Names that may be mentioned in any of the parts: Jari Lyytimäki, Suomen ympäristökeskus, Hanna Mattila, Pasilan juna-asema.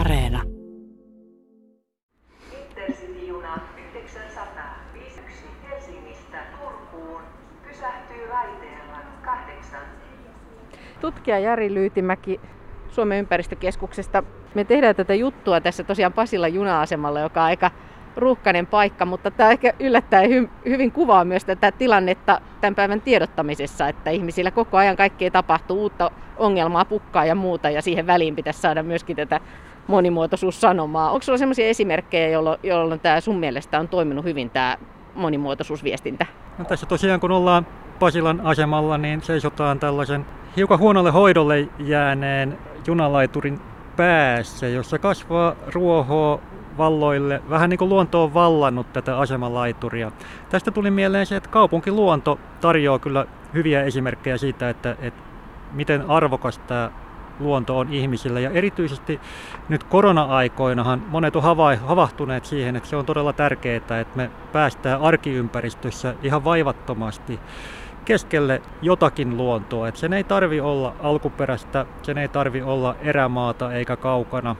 Areena. Intercity-juna 951 Helsingistä Turkuun pysähtyy raiteella 8. Tutkija Jari Lyytimäki Suomen ympäristökeskuksesta. Me tehdään tätä juttua tässä tosiaan Pasilan juna-asemalla, joka on aika ruuhkainen paikka, mutta tämä ehkä yllättäen hyvin kuvaa myös tätä tilannetta tämän päivän tiedottamisessa, että ihmisillä koko ajan kaikkea tapahtuu, uutta ongelmaa pukkaa ja muuta, ja siihen väliin pitäisi saada myöskin tätä monimuotoisuussanomaa. Onko sulla sellaisia esimerkkejä, jolloin tämä sun mielestä on toiminut hyvin tämä monimuotoisuusviestintä? No tässä tosiaan kun ollaan Pasilan asemalla, niin seisotaan tällaisen hiukan huonolle hoidolle jääneen junalaiturin päässä, jossa kasvaa ruohoa valloille, vähän niin kuin luonto on vallannut tätä asemalaituria. Tästä tuli mieleen se, että kaupunkiluonto tarjoaa kyllä hyviä esimerkkejä siitä, että miten arvokas tämä luonto on ihmisillä. Ja erityisesti nyt korona-aikoinahan monet on havahtuneet siihen, että se on todella tärkeää, että me päästään arkiympäristössä ihan vaivattomasti keskelle jotakin luontoa. Että sen ei tarvi olla alkuperäistä, sen ei tarvi olla erämaata eikä kaukana,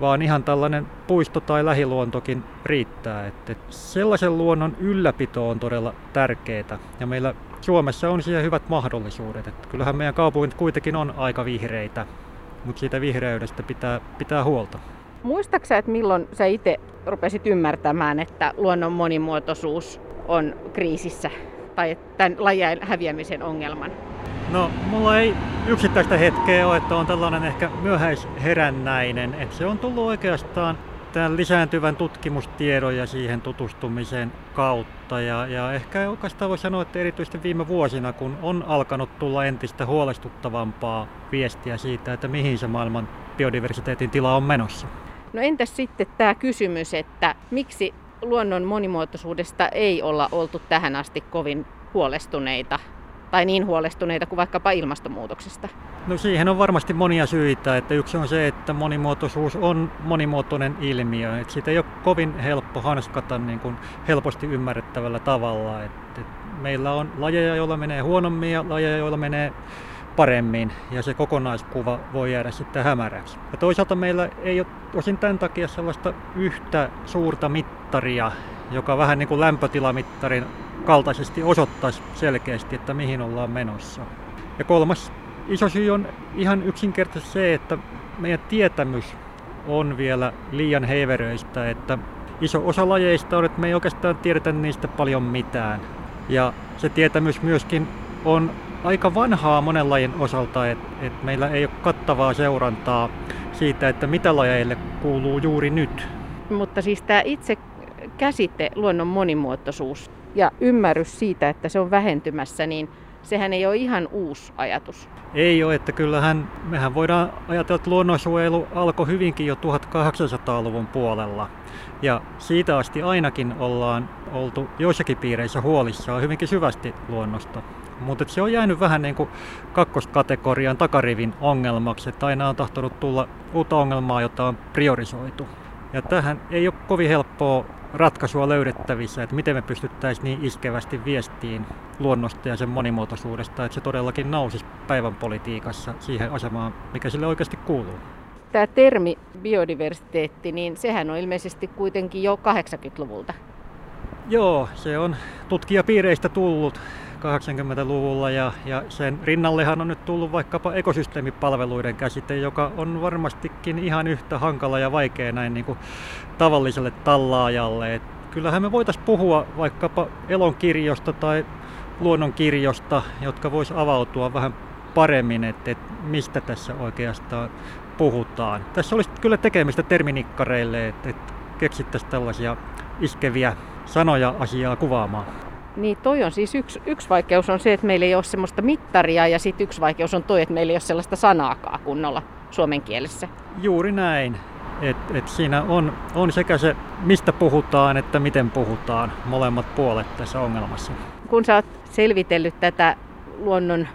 vaan ihan tällainen puisto tai lähiluontokin riittää. Että sellaisen luonnon ylläpito on todella tärkeää. Ja meillä Suomessa on siihen hyvät mahdollisuudet. Että kyllähän meidän kaupungit kuitenkin on aika vihreitä, mutta siitä vihreydestä pitää huolta. Muistatko sä, että milloin sä itse rupesit ymmärtämään, että luonnon monimuotoisuus on kriisissä tai tämän lajien häviämisen ongelman? No, mulla ei yksittäistä hetkeä ole, että on tällainen ehkä myöhäisherännäinen, että se on tullut oikeastaan tämän lisääntyvän tutkimustiedon ja siihen tutustumisen kautta. Ja ehkä oikeastaan voi sanoa, että erityisesti viime vuosina, kun on alkanut tulla entistä huolestuttavampaa viestiä siitä, että mihin se maailman biodiversiteetin tila on menossa. No entäs sitten tämä kysymys, että miksi luonnon monimuotoisuudesta ei olla oltu tähän asti kovin huolestuneita? Tai niin huolestuneita kuin vaikkapa ilmastonmuutoksesta? No siihen on varmasti monia syitä. Että yksi on se, että monimuotoisuus on monimuotoinen ilmiö. Että siitä ei ole kovin helppo hanskata niin kuin helposti ymmärrettävällä tavalla. Että meillä on lajeja, joilla menee huonommin ja lajeja, joilla menee paremmin. Ja se kokonaiskuva voi jäädä sitten hämäräksi. Ja toisaalta meillä ei ole osin tämän takia sellaista yhtä suurta mittaria, joka vähän niin kuin lämpötilamittarin kaltaisesti osoittaisi selkeästi, että mihin ollaan menossa. Ja kolmas iso syy on ihan yksinkertaisesti se, että meidän tietämys on vielä liian heiveröistä, että iso osa lajeista on, että me ei oikeastaan tiedetä niistä paljon mitään. Ja se tietämys myöskin on aika vanhaa monen lajin osalta, että meillä ei ole kattavaa seurantaa siitä, että mitä lajeille kuuluu juuri nyt. Mutta siis tämä itse käsite luonnon monimuotoisuus ja ymmärrys siitä, että se on vähentymässä, niin sehän ei ole ihan uusi ajatus. Ei ole, että kyllähän mehän voidaan ajatella, että luonnonsuojelu alkoi hyvinkin jo 1800-luvun puolella. Ja siitä asti ainakin ollaan oltu joissakin piireissä huolissaan hyvinkin syvästi luonnosta. Mutta se on jäänyt vähän niin kuin kakkoskategorian takarivin ongelmaksi, että aina on tahtonut tulla uutta ongelmaa, jota on priorisoitu. Ja tähän ei ole kovin helppoa ratkaisua löydettävissä, että miten me pystyttäisiin niin iskevästi viestiin luonnosta ja sen monimuotoisuudesta, että se todellakin nousisi päivän politiikassa siihen asemaan, mikä sille oikeasti kuuluu. Tämä termi biodiversiteetti, niin sehän on ilmeisesti kuitenkin jo 80-luvulta. Joo, se on tutkijapiireistä tullut 80-luvulla ja sen rinnallehan on nyt tullut vaikkapa ekosysteemipalveluiden käsite, joka on varmastikin ihan yhtä hankala ja vaikea näin niin kuin tavalliselle tallaajalle. Et kyllähän me voitaisiin puhua vaikkapa elonkirjosta tai luonnonkirjosta, jotka vois avautua vähän paremmin, että mistä tässä oikeastaan puhutaan. Tässä olisi kyllä tekemistä terminikkareille, että keksittäisiin tällaisia iskeviä sanoja asiaa kuvaamaan. Niin toi on siis yksi vaikeus on se, että meillä ei ole semmoista mittaria, ja sitten yksi vaikeus on toi, että meillä ei ole sellaista sanaakaan kunnolla suomen kielessä. Juuri näin. Et siinä on sekä se, mistä puhutaan, että miten puhutaan, molemmat puolet tässä ongelmassa. Kun sä oot selvitellyt tätä luonnon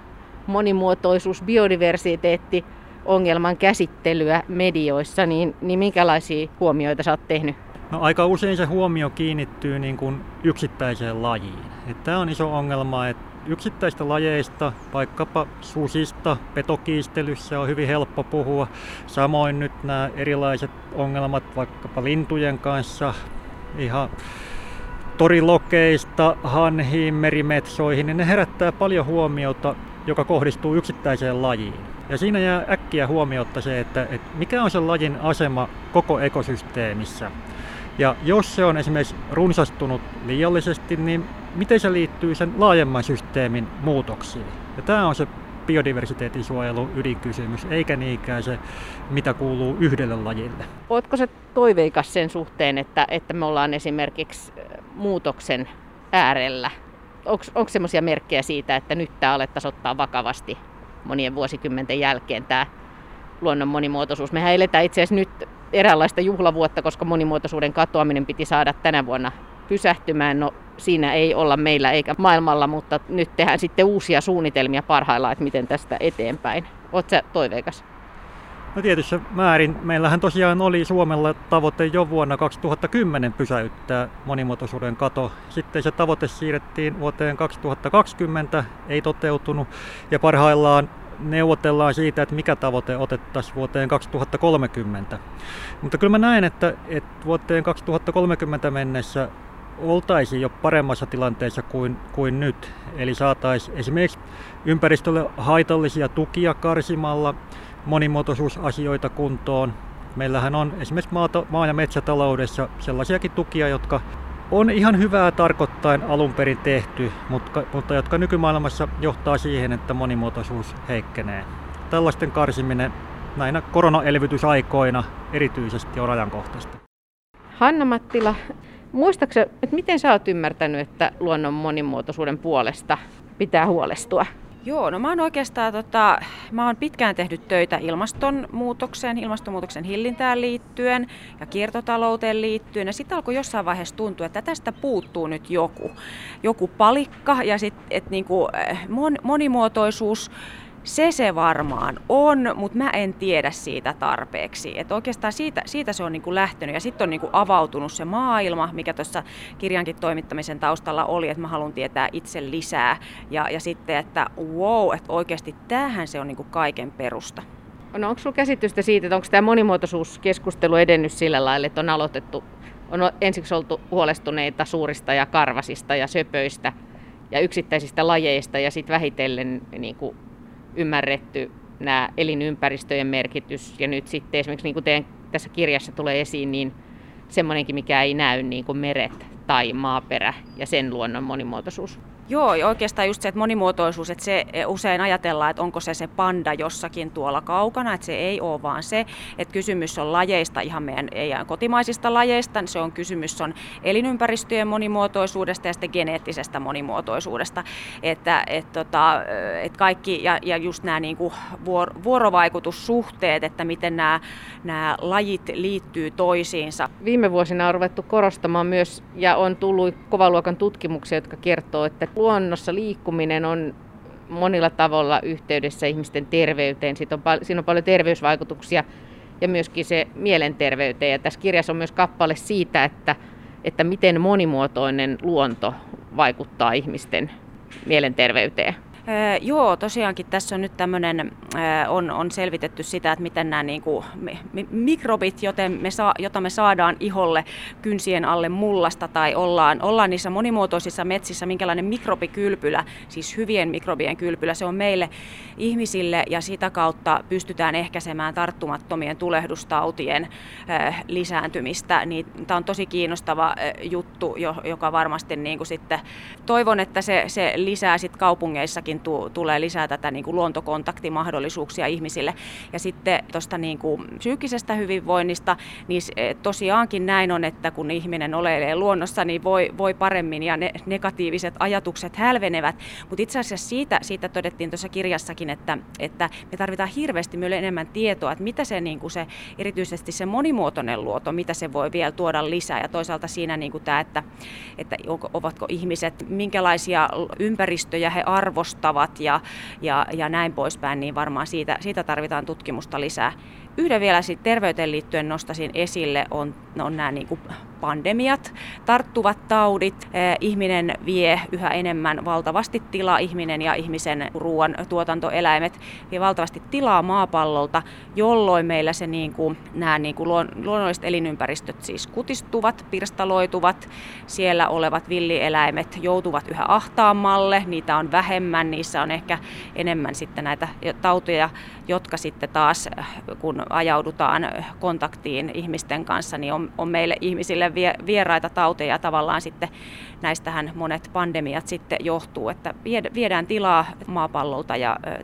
monimuotoisuus, biodiversiteetti, ongelman käsittelyä medioissa, niin minkälaisia huomioita sä oot tehnyt? No, aika usein se huomio kiinnittyy niin kuin yksittäiseen lajiin. Tämä on iso ongelma, että yksittäistä lajeista, vaikkapa susista, petokiistelyssä on hyvin helppo puhua. Samoin nyt nämä erilaiset ongelmat vaikkapa lintujen kanssa, ihan torilokeista, hanhiin, merimetsoihin, niin ne herättää paljon huomiota, joka kohdistuu yksittäiseen lajiin. Ja siinä jää äkkiä huomiotta se, että mikä on sen lajin asema koko ekosysteemissä. Ja jos se on esimerkiksi runsastunut liiallisesti, niin miten se liittyy sen laajemman systeemin muutoksiin? Ja tämä on se biodiversiteetin suojelun ydinkysymys, eikä niinkään se, mitä kuuluu yhdelle lajille. Oletko se toiveikas sen suhteen, että me ollaan esimerkiksi muutoksen äärellä? Onko semmoisia merkkejä siitä, että nyt tämä alettaisiin ottaa vakavasti? Monien vuosikymmenten jälkeen tämä luonnon monimuotoisuus. Mehän eletään itse asiassa nyt eräänlaista juhlavuotta, koska monimuotoisuuden katoaminen piti saada tänä vuonna pysähtymään. No siinä ei olla meillä eikä maailmalla, mutta nyt tehdään sitten uusia suunnitelmia parhaillaan, että miten tästä eteenpäin. Oletko sä toiveikas? No tietysti määrin. Meillähän tosiaan oli Suomella tavoite jo vuonna 2010 pysäyttää monimuotoisuuden kato. Sitten se tavoite siirrettiin vuoteen 2020, ei toteutunut. Ja parhaillaan neuvotellaan siitä, että mikä tavoite otettaisiin vuoteen 2030. Mutta kyllä mä näen, että vuoteen 2030 mennessä oltaisiin jo paremmassa tilanteessa kuin nyt. Eli saataisiin esimerkiksi ympäristölle haitallisia tukia karsimalla, monimuotoisuusasioita kuntoon. Meillähän on esimerkiksi maa- ja metsätaloudessa sellaisiakin tukia, jotka on ihan hyvää tarkoittain alun perin tehty, mutta jotka nykymaailmassa johtaa siihen, että monimuotoisuus heikkenee. Tällaisten karsiminen näinä koronaelvytysaikoina erityisesti on ajankohtaista. Hanna Mattila, muistaaksä, että miten sä oot ymmärtänyt, että luonnon monimuotoisuuden puolesta pitää huolestua? Joo, no mä oon pitkään tehnyt töitä ilmastonmuutoksen hillintään liittyen ja kiertotalouteen liittyen. Ja sitten alkoi jossain vaiheessa tuntua, että tästä puuttuu nyt joku palikka ja sitten, että niinku, monimuotoisuus, se varmaan on, mutta mä en tiedä siitä tarpeeksi. Et oikeastaan siitä se on niinku lähtenyt ja sitten on niinku avautunut se maailma, mikä tuossa kirjankin toimittamisen taustalla oli, että mä haluan tietää itse lisää. Ja sitten, että wow, että oikeasti tämähän se on niinku kaiken perusta. No, onko sulla käsitystä siitä, että onko tämä monimuotoisuuskeskustelu edennyt sillä lailla, että on aloitettu, on ensiksi oltu huolestuneita suurista ja karvasista ja söpöistä ja yksittäisistä lajeista ja sitten vähitellen niinku ymmärretty nämä elinympäristöjen merkitys ja nyt sitten esimerkiksi niin kuin teidän tässä kirjassa tulee esiin, niin semmoinenkin, mikä ei näy, niin kuin meret tai maaperä ja sen luonnon monimuotoisuus. Joo, ja oikeastaan just se, että monimuotoisuus, että se usein ajatellaan, että onko se panda jossakin tuolla kaukana, että se ei ole vaan se, että kysymys on lajeista, ihan meidän ei kotimaisista lajeista, niin se on kysymys on elinympäristöjen monimuotoisuudesta ja sitten geneettisestä monimuotoisuudesta, että kaikki ja just nämä niin kuin vuorovaikutussuhteet, että miten nämä lajit liittyy toisiinsa. Viime vuosina on ruvettu korostamaan myös ja on tullut kovaluokan tutkimuksia, jotka kertoo, että luonnossa liikkuminen on monilla tavalla yhteydessä ihmisten terveyteen. Siinä on paljon terveysvaikutuksia ja myöskin se mielenterveyteen. Ja tässä kirjassa on myös kappale siitä, että miten monimuotoinen luonto vaikuttaa ihmisten mielenterveyteen. Joo, tosiaankin tässä on nyt tämmöinen, on selvitetty sitä, että miten nämä niin kuin, mikrobit, jota me saadaan iholle kynsien alle mullasta tai ollaan niissä monimuotoisissa metsissä, minkälainen mikrobikylpylä, siis hyvien mikrobien kylpylä, se on meille ihmisille ja sitä kautta pystytään ehkäisemään tarttumattomien tulehdustautien lisääntymistä. Niin, tämä on tosi kiinnostava juttu, joka varmasti niin kuin sitten, toivon, että se lisää sitten kaupungeissakin tulee lisää tätä niin kuin luontokontaktimahdollisuuksia ihmisille. Ja sitten tuosta niin kuin psyykkisestä hyvinvoinnista, niin tosiaankin näin on, että kun ihminen oleilee luonnossa, niin voi paremmin ja ne negatiiviset ajatukset hälvenevät. Mutta itse asiassa siitä todettiin tuossa kirjassakin, että me tarvitaan hirveästi myös enemmän tietoa, että mitä se, niin kuin se erityisesti se monimuotoinen luonto, mitä se voi vielä tuoda lisää. Ja toisaalta siinä niin kuin tämä, että ovatko ihmiset, minkälaisia ympäristöjä he arvostavat, ja näin poispäin, niin varmaan siitä tarvitaan tutkimusta lisää. Yhden vielä terveyteen liittyen nostaisin esille on nämä niin kuin pandemiat, tarttuvat taudit, ihminen vie yhä enemmän valtavasti tilaa, ihminen ja ihmisen ruoan tuotantoeläimet vie valtavasti tilaa maapallolta, jolloin meillä se luonnolliset elinympäristöt siis kutistuvat, pirstaloituvat, siellä olevat villieläimet joutuvat yhä ahtaammalle, niitä on vähemmän, niissä on ehkä enemmän sitten näitä tauteja, jotka sitten taas kun ajaudutaan kontaktiin ihmisten kanssa, niin on meille ihmisille vieraita tauteja. Tavallaan sitten näistähän monet pandemiat sitten johtuu, että viedään tilaa maapallolta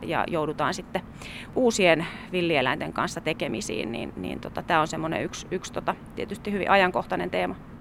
ja joudutaan sitten uusien villieläinten kanssa tekemisiin. Tämä on semmoinen yksi tietysti hyvin ajankohtainen teema.